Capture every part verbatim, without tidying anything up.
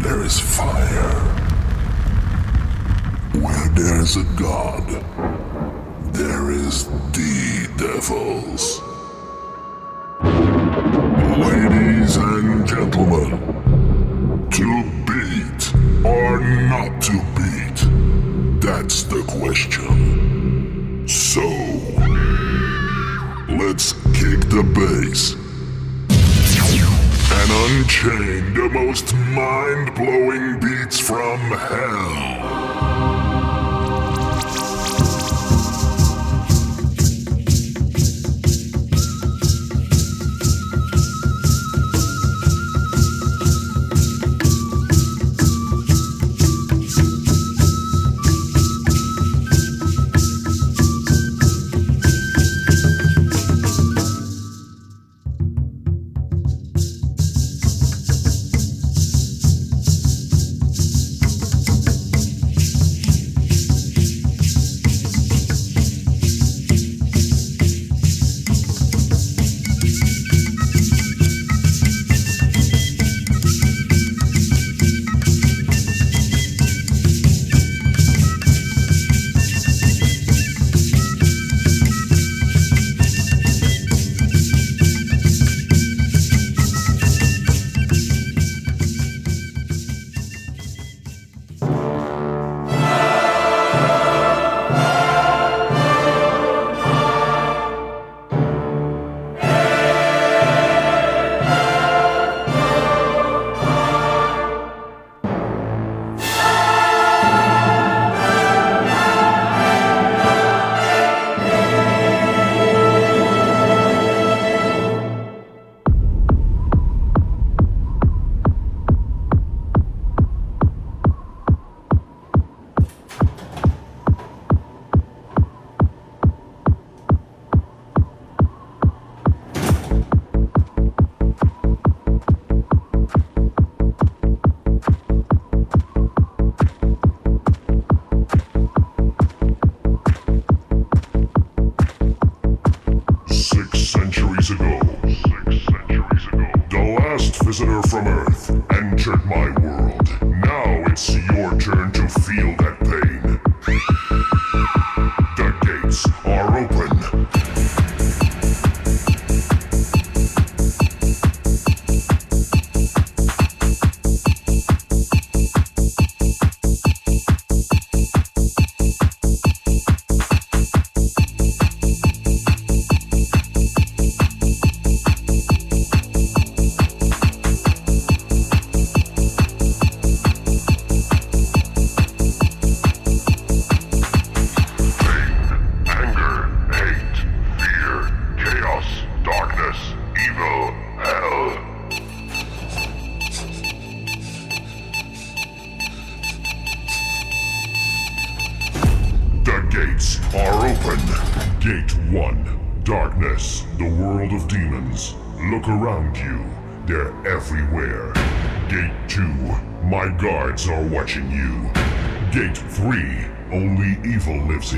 there is fire. Where there is a god, there is the devils. Ladies and gentlemen, to beat or not to beat, that's the question. So, let's kick the bass and unchain the most mind-blowing beats from hell.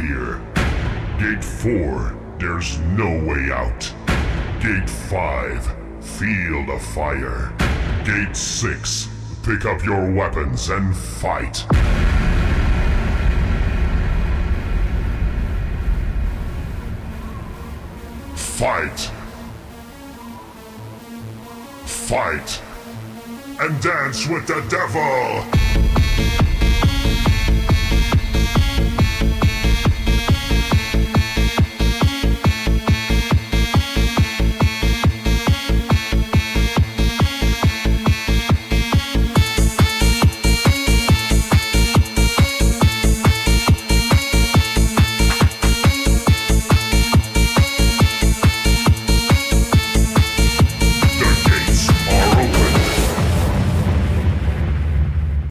Here. Gate four, there's no way out. Gate five, feel the fire. Gate six, pick up your weapons and fight. Fight. Fight. And dance with the devil!